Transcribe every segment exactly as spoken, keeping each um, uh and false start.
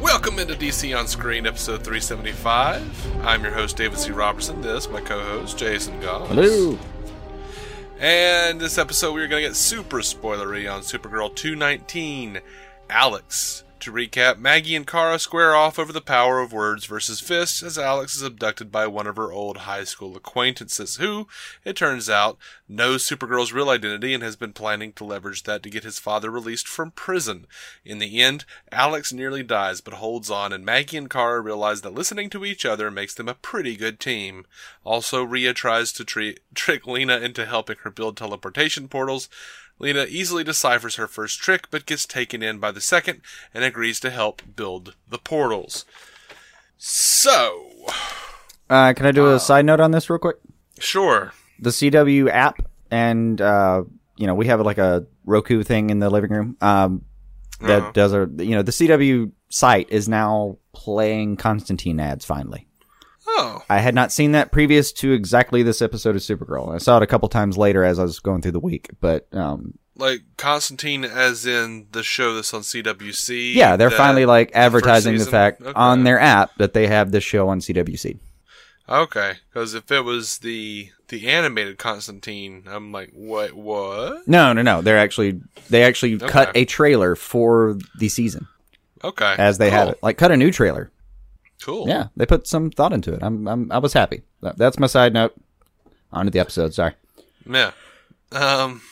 Welcome into D C On Screen, episode three seventy-five. I'm your host, David C. Robertson. This, my co-host, Jason Goss. Hello. And this episode, we're going to get super spoilery on Supergirl two nineteen, Alex. To recap, Maggie and Kara square off over the power of words versus fists as Alex is abducted by one of her old high school acquaintances who, it turns out, knows Supergirl's real identity and has been planning to leverage that to get his father released from prison. In the end, Alex nearly dies but holds on, and Maggie and Kara realize that listening to each other makes them a pretty good team. Also, Rhea tries to tre- trick Lena into helping her build teleportation portals. Lena easily deciphers her first trick, but gets taken in by the second and agrees to help build the portals. So... Uh, can I do uh, a side note on this real quick? Sure. The C W app, and, uh, you know, we have like a Roku thing in the living room um, that uh-huh. does a... You know, the C W site is now playing Constantine ads, finally. Oh. I had not seen that previous to exactly this episode of Supergirl. I saw it a couple times later as I was going through the week, but... Um, like, Constantine as in the show that's on C W C? Yeah, they're finally, like, advertising the fact okay. on their app that they have this show on C W C. Okay, because if it was the the animated Constantine, I'm like, what, what? No, no, no. They're actually... They actually okay. cut a trailer for the season. Okay. As they cool. have it. Like, cut a new trailer. Cool. Yeah, they put some thought into it. I'm, I'm, I was happy. That's my side note. On to the episode. Sorry. Yeah. Um.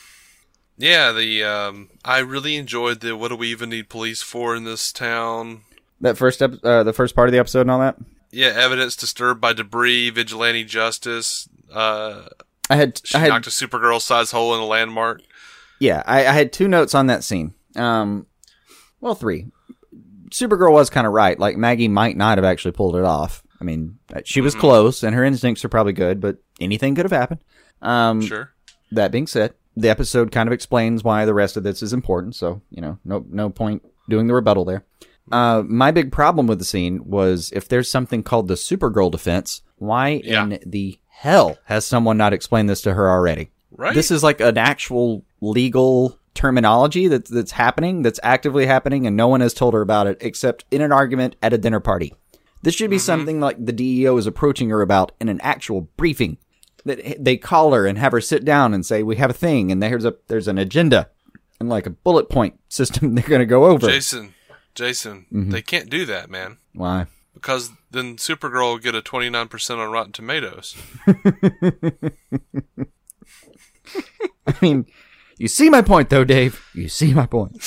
Yeah. The um. I really enjoyed the. What do we even need police for in this town? That first ep- uh, the first part of the episode and all that. Yeah. Evidence disturbed by debris. Vigilante justice. Uh. I had. She I had, knocked a Supergirl size hole in a landmark. Yeah. I, I had two notes on that scene. Um. Well, three. Supergirl was kind of right. Like, Maggie might not have actually pulled it off. I mean, she was mm-hmm. close, and her instincts are probably good, but anything could have happened. Um, sure. That being said, the episode kind of explains why the rest of this is important, so, you know, no no point doing the rebuttal there. Uh, my big problem with the scene was if there's something called the Supergirl defense, why yeah. in the hell has someone not explained this to her already? Right. This is like an actual legal... terminology that's that's happening, that's actively happening, and no one has told her about it except in an argument at a dinner party. This should be mm-hmm. something like the D E O is approaching her about in an actual briefing. That they call her and have her sit down and say, we have a thing, and there's a there's an agenda and like a bullet point system they're going to go over. Jason, Jason, mm-hmm. they can't do that, man. Why? Because then Supergirl will get a twenty-nine percent on Rotten Tomatoes. I mean... You see my point, though, Dave. You see my point.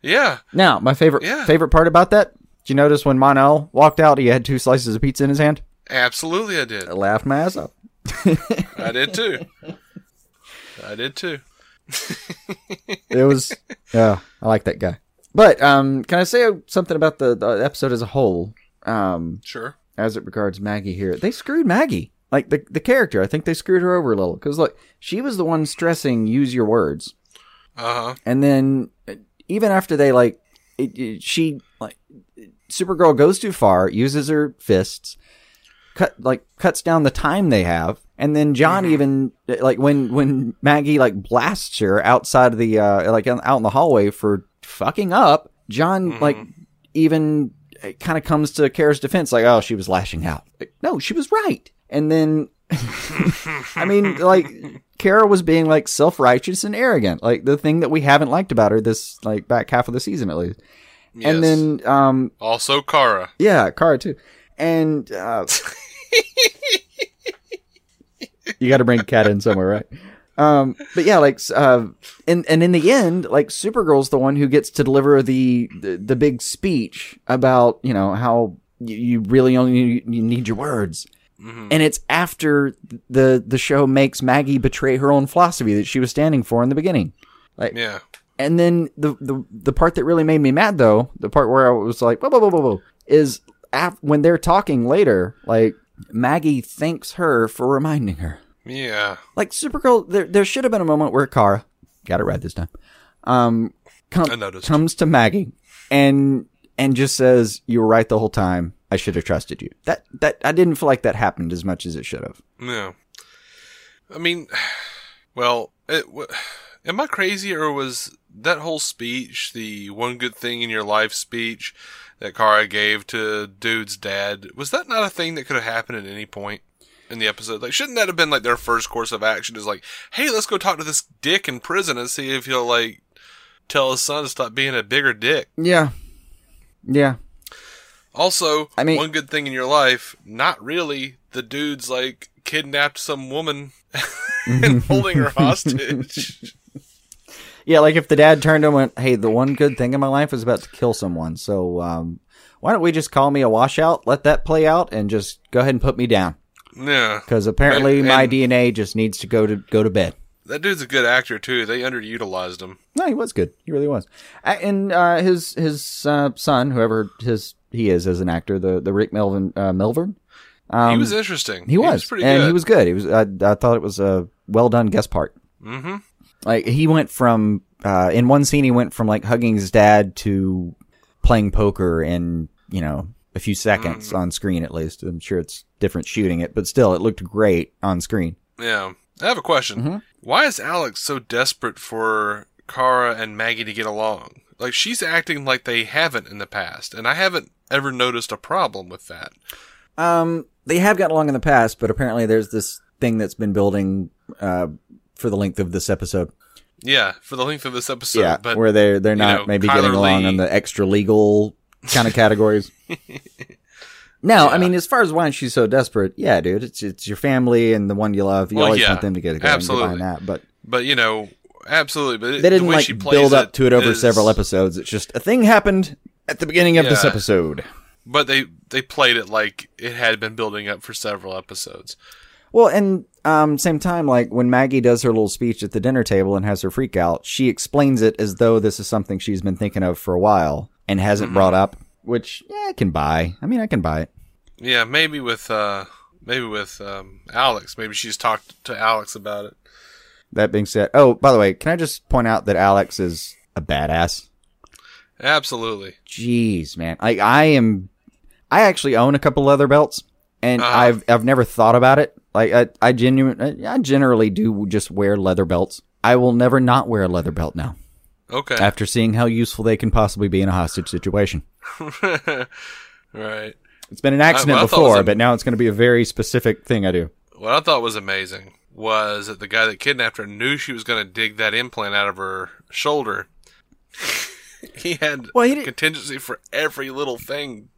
yeah. Now, my favorite yeah. favorite part about that, did you notice when Mon-El walked out, he had two slices of pizza in his hand? Absolutely, I did. I laughed my ass up. I did, too. I did, too. It was... Yeah, I like that guy. But um, can I say something about the, the episode as a whole? Um, sure. As it regards Maggie here. They screwed Maggie. Like, the the character, I think they screwed her over a little. Because, look, she was the one stressing, use your words. Uh-huh. And then, even after they, like, it, it, she, like, Supergirl goes too far, uses her fists, cut like, cuts down the time they have. And then John mm-hmm. even, like, when, when Maggie, like, blasts her outside of the, uh, like, out in the hallway for fucking up, John, mm-hmm. like, even kind of comes to Kara's defense, like, oh, she was lashing out. Like, no, she was right. And then I mean, like, Kara was being, like, self-righteous and arrogant. Like, the thing that we haven't liked about her this, like, back half of the season, at least. Yes. And then, um... also Kara. Yeah, Kara, too. And, uh... you gotta bring Kat in somewhere, right? Um, but yeah, like, uh, and, and in the end, like, Supergirl's the one who gets to deliver the, the, the big speech about, you know, how you, you really only you need your words. Mm-hmm. And it's after the, the show makes Maggie betray her own philosophy that she was standing for in the beginning. Like, yeah. And then the, the, the part that really made me mad, though, the part where I was like, whoa, whoa, whoa, whoa, whoa, is af- when they're talking later, like, Maggie thanks her for reminding her. Yeah. Like, Supergirl, there there should have been a moment where Kara, got it right this time, um, com- comes to Maggie and and just says, you were right the whole time. I should have trusted you. That that I didn't feel like that happened as much as it should have. No. I mean, well, it, w- am I crazy, or was that whole speech, the one good thing in your life speech that Kara gave to Dude's dad, was that not a thing that could have happened at any point in the episode? Like, shouldn't that have been, like, their first course of action is, like, hey, let's go talk to this dick in prison and see if he'll, like, tell his son to stop being a bigger dick. Yeah. Yeah. Also, I mean, one good thing in your life, not really. The dude's, like, kidnapped some woman and holding her hostage. Yeah, like, if the dad turned and went, hey, the one good thing in my life is about to kill someone, so um, why don't we just call me a washout, let that play out, and just go ahead and put me down. Yeah, because apparently and, and my D N A just needs to go to go to bed. That dude's a good actor too. They underutilized him. No, he was good. He really was. And uh, his his uh, son, whoever his he is as an actor, the the Rick Melvin uh, Melvin. Um, he was interesting. He was, he was pretty and good. he was good. He was. I, I thought it was a well done guest part. Mm-hmm. Like, he went from uh, in one scene, he went from like hugging his dad to playing poker in, you know, a few seconds mm. on screen at least. I'm sure it's different shooting it, but still, it looked great on screen. Yeah. I have a question. Mm-hmm. Why is Alex so desperate for Kara and Maggie to get along? Like, she's acting like they haven't in the past, and I haven't ever noticed a problem with that. Um, they have gotten along in the past, but apparently there's this thing that's been building uh, for the length of this episode. Yeah, for the length of this episode. Yeah, but, where they're, they're not, you know, maybe Kyler getting along Lee. on the extra-legal kind of categories. Now, yeah. I mean, as far as why she's so desperate, yeah, dude, it's it's your family and the one you love. You well, always yeah, want them to get together. Absolutely. And get that, but, but, you know, absolutely. But it, they didn't, the way like, she plays build up it to it over is... several episodes. It's just a thing happened at the beginning of yeah. this episode. But they, they played it like it had been building up for several episodes. Well, and um, same time, like, when Maggie does her little speech at the dinner table and has her freak out, she explains it as though this is something she's been thinking of for a while and hasn't mm-hmm. brought up. Which, yeah, I can buy. I mean, I can buy it. Yeah, maybe with uh, maybe with um, Alex. Maybe she's talked to Alex about it. That being said, oh, by the way, can I just point out that Alex is a badass? Absolutely. Jeez, man. I I am. I actually own a couple leather belts, and uh-huh. I've I've never thought about it. Like I I genuinely I generally do just wear leather belts. I will never not wear a leather belt now. Okay. After seeing how useful they can possibly be in a hostage situation. Right. It's been an accident I, well, I before, am- but now it's going to be a very specific thing I do. What I thought was amazing was that the guy that kidnapped her knew she was going to dig that implant out of her shoulder. He had well, he contingency for every little thing.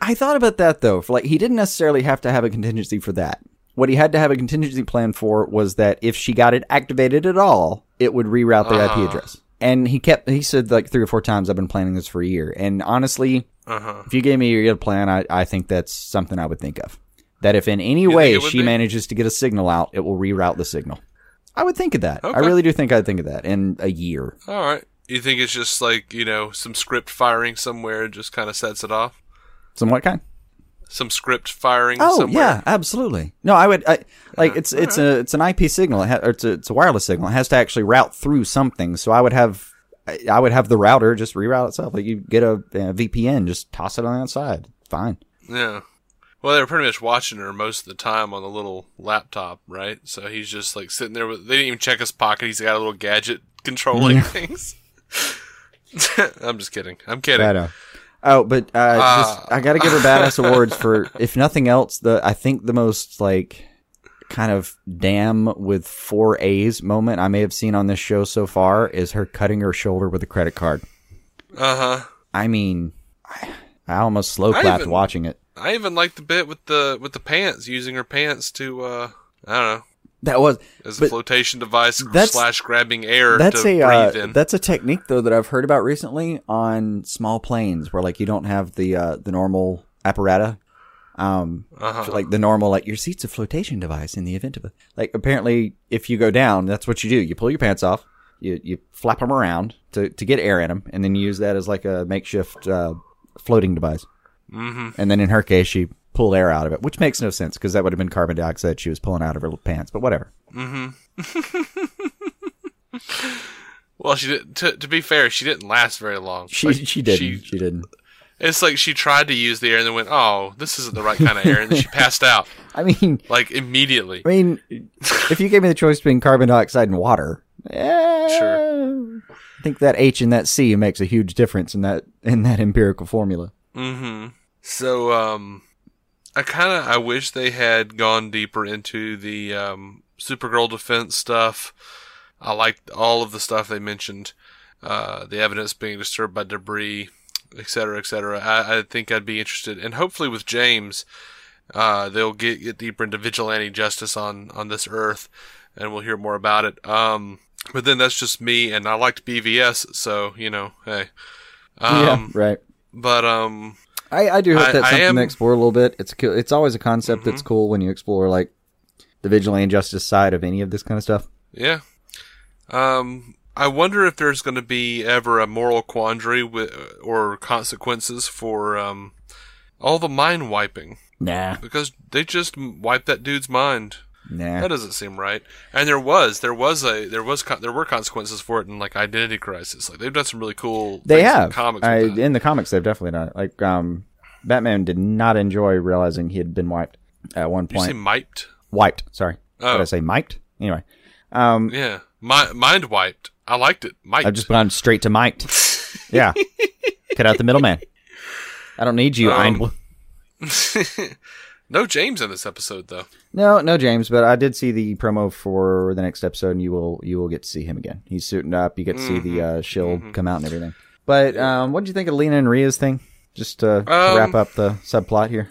I thought about that, though. For like, he didn't necessarily have to have a contingency for that. What he had to have a contingency plan for was that if she got it activated at all, it would reroute their uh-huh. I P address. And he kept, he said like three or four times, I've been planning this for a year. And honestly, uh-huh. if you gave me your plan, I, I think that's something I would think of. That if in any you way she be? manages to get a signal out, it will reroute the signal. I would think of that. Okay. I really do think I'd think of that in a year. All right. You think it's just like, you know, some script firing somewhere just kind of sets it off? Some what kind? Some script firing oh, somewhere. Oh, yeah, absolutely. No, I would, I, like, yeah. it's it's right. a it's an I P signal, it ha- or it's, a, it's a wireless signal. It has to actually route through something, so I would have I would have the router just reroute itself. Like, you get a, a V P N, just toss it on the outside. Fine. Yeah. Well, they were pretty much watching her most of the time on the little laptop, right? So he's just, like, sitting there with, they didn't even check his pocket. He's got a little gadget controlling yeah. things. I'm just kidding. I'm kidding. I know. Oh, but uh, uh. Just, I got to give her badass awards for, if nothing else, the I think the most like kind of damn with four A's moment I may have seen on this show so far is her cutting her shoulder with a credit card. Uh-huh. I mean, I, I almost slow clapped watching it. I even liked the bit with the with the pants, using her pants to, uh, I don't know. That was as a flotation device slash grabbing air that's to a, breathe in. Uh, that's a technique though that I've heard about recently on small planes where like you don't have the uh, the normal apparatus, um, uh-huh. so, like the normal like your seat's a flotation device in the event of a like apparently if you go down that's what you do you pull your pants off you you flap them around to to get air in them and then you use that as like a makeshift uh, floating device. Mm-hmm. And then in her case she pulled air out of it, which makes no sense because that would have been carbon dioxide she was pulling out of her little pants, but whatever. Mm-hmm. Well, she did, to, to be fair, she didn't last very long. She like, she didn't. She, she didn't. It's like she tried to use the air and then went, oh, this isn't the right kind of air, and then she passed out. I mean... Like, immediately. I mean, if you gave me the choice between carbon dioxide and water, eh, sure. I think that H and that C makes a huge difference in that in that empirical formula. Mm-hmm. So, um... I kind of I wish they had gone deeper into the um, Supergirl defense stuff. I liked all of the stuff they mentioned, uh, the evidence being disturbed by debris, et cetera, et cetera. I, I think I'd be interested, and hopefully with James, uh, they'll get, get deeper into vigilante justice on, on this Earth, and we'll hear more about it. Um, but then that's just me, and I liked B V S, so you know, hey, um, yeah, right. But um. I, I do hope that's something am... to explore a little bit. It's cool. It's always a concept mm-hmm. that's cool when you explore like the vigilante justice side of any of this kind of stuff. Yeah. Um, I wonder if there's going to be ever a moral quandary with, or consequences for um, all the mind wiping. Nah. Because they just wiped that dude's mind. Nah. That doesn't seem right. And there was, there was a, there was, con- there were consequences for it in like Identity Crisis. Like they've done some really cool. They have in the comics. I, in the comics, they've definitely done it. Like um, Batman did not enjoy realizing he had been wiped at one point. Did you say miped? Wiped. Sorry. Oh. Did I say miped? Anyway. Um. Yeah. My, mind wiped. I liked it. Miped. I've just gone straight to miped. Yeah. Cut out the middleman. I don't need you. Um. I. No James in this episode, though. No, no James, but I did see the promo for the next episode, and you will you will get to see him again. He's suiting up. You get to mm-hmm. see the uh, shield mm-hmm. come out and everything. But um, what did you think of Lena and Rhea's thing? Just to, um, to wrap up the subplot here.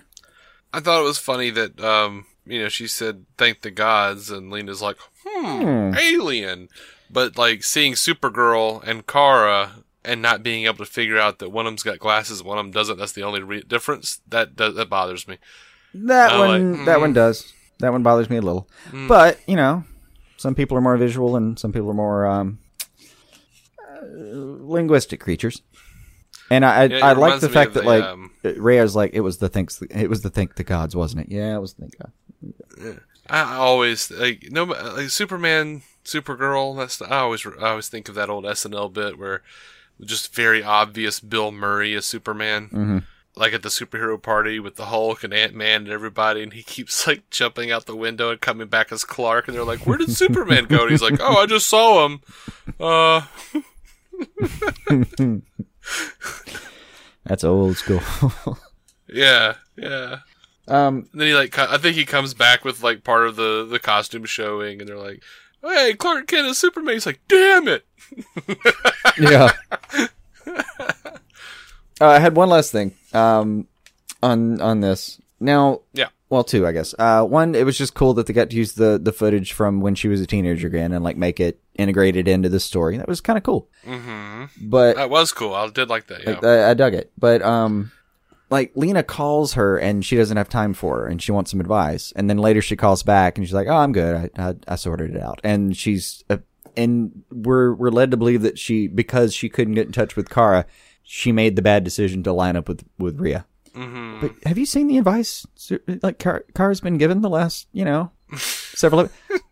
I thought it was funny that um, you know she said, thank the gods, and Lena's like, hmm, hmm. alien. But like seeing Supergirl and Kara... and not being able to figure out that one of them's got glasses and one of them doesn't, that's the only re- difference, that does, that bothers me. That I'm one like, mm. that one does. That one bothers me a little. Mm. But, you know, some people are more visual and some people are more um, uh, linguistic creatures. And I I, yeah, I like the fact that, the, like, um, Rhea's like, it was the thanks, it was the thank the gods, wasn't it? Yeah, it was the thank God. Yeah. I always, like, no, like Superman, Supergirl, that's the, I always, I always think of that old S N L bit where just very obvious Bill Murray as Superman, mm-hmm. like at the superhero party with the Hulk and Ant-Man and everybody, and he keeps like jumping out the window and coming back as Clark, and they're like, where did Superman go? And he's like, oh, I just saw him. Uh... That's old school. yeah, yeah. Um, and then he like, I think he comes back with like part of the, the costume showing, and they're like, hey, Clark Kent is Superman. He's like, damn it. yeah. uh, I had one last thing um, on on this. Now, yeah. Well, two, I guess. Uh, one, it was just cool that they got to use the, the footage from when she was a teenager again and like make it integrated into the story. That was kind of cool. Mm-hmm. But that was cool. I did like that. Yeah, I, I, I dug it. But um, like Lena calls her and she doesn't have time for her and she wants some advice. And then later she calls back and she's like, "Oh, I'm good. I I, I sorted it out." And she's a, And we're we're led to believe that she, because she couldn't get in touch with Kara, she made the bad decision to line up with with Rhea. Mm-hmm. But have you seen the advice like Kara, Kara's been given the last, you know, several?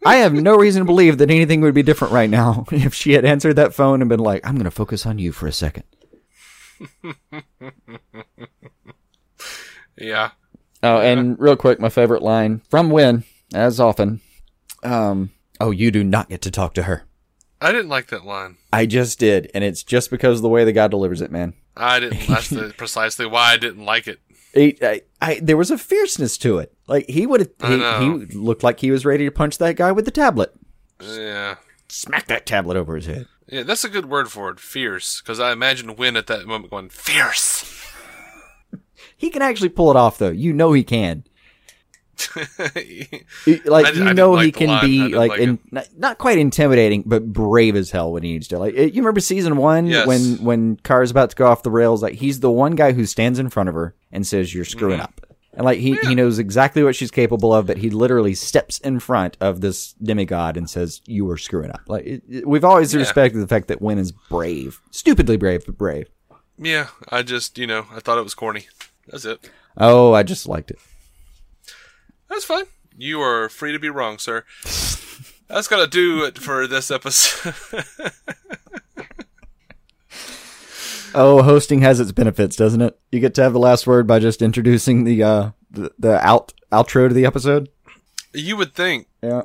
I have no reason to believe that anything would be different right now if she had answered that phone and been like, "I'm going to focus on you for a second." yeah. Oh, and real quick, my favorite line from Winn, as often. Um, oh, you do not get to talk to her. I didn't like that line. I just did, and it's just because of the way the guy delivers it, man. I didn't. That's the, precisely why I didn't like it. It I, I, there was a fierceness to it. Like he would, he, he looked like he was ready to punch that guy with the tablet. Yeah, smack that tablet over his head. Yeah, that's a good word for it, fierce. Because I imagine Winn at that moment going fierce. He can actually pull it off, though. You know he can. Like I, you know like he can line. be like, like in, not, not quite intimidating, but brave as hell when he needs to. Like it, you remember season one yes. when when Kara's about to go off the rails. Like he's the one guy who stands in front of her and says, "You're screwing mm-hmm. up," and like he, yeah. he knows exactly what she's capable of, but he literally steps in front of this demigod and says, "You are screwing up." Like it, it, we've always yeah. respected the fact that Winn is brave, stupidly brave, but brave. Yeah, I just you know I thought it was corny. That's it. Oh, I just liked it. That's fine. You are free to be wrong, sir. That's going to do it for this episode. Oh, hosting has its benefits, doesn't it? You get to have the last word by just introducing the uh, the, the out, outro to the episode. You would think. Yeah.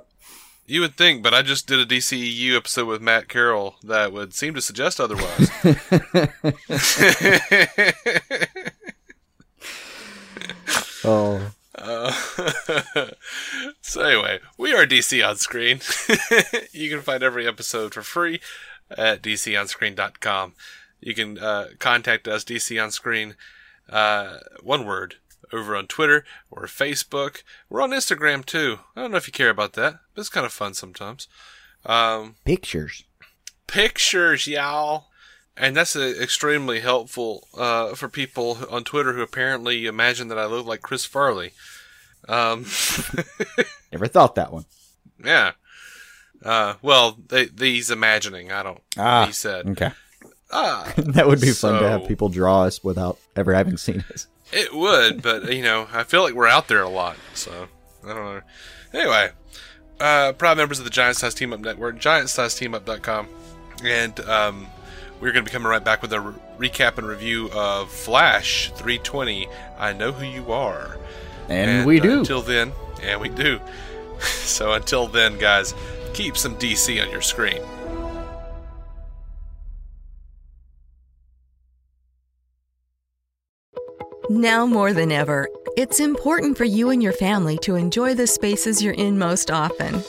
You would think, but I just did a D C E U episode with Matt Carroll that would seem to suggest otherwise. Oh. Uh, so anyway, we are D C On Screen. You can find every episode for free at d c on screen dot com. You can uh, contact us, D C On Screen, uh, one word, over on Twitter or Facebook. We're on Instagram, too. I don't know if you care about that, but it's kind of fun sometimes. Um, pictures. Pictures, y'all. And that's uh, extremely helpful uh, for people on Twitter who apparently imagine that I look like Chris Farley. Um, Never thought that one. Yeah. Uh, well, they, these imagining, I don't. Ah, he said. Okay. Ah, that would be so, fun to have people draw us without ever having seen us. It would, but you know, I feel like we're out there a lot, so I don't know. Anyway, uh, proud members of the Giant Size Team Up Network, giant size team up dot com, and um. We're going to be coming right back with a re- recap and review of Flash three twenty, I Know Who You Are. And, and we uh, do. Until then, and we do. So until then, guys, keep some D C on your screen. Now more than ever, it's important for you and your family to enjoy the spaces you're in most often.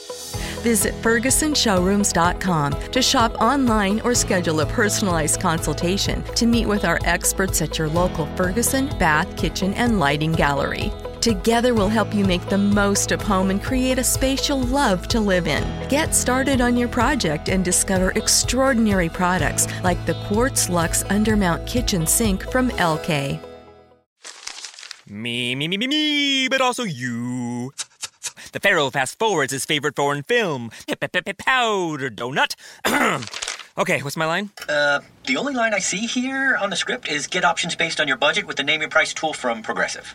Visit ferguson showrooms dot com to shop online or schedule a personalized consultation to meet with our experts at your local Ferguson Bath, Kitchen, and Lighting Gallery. Together, we'll help you make the most of home and create a space you'll love to live in. Get started on your project and discover extraordinary products like the Quartz Luxe Undermount Kitchen Sink from L K. Me, me, me, me, me, but also you. The Pharaoh fast-forwards his favorite foreign film, Powder Donut. Okay, what's my line? Uh, the only line I see here on the script is get options based on your budget with the Name Your Price tool from Progressive.